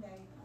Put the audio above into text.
Monday.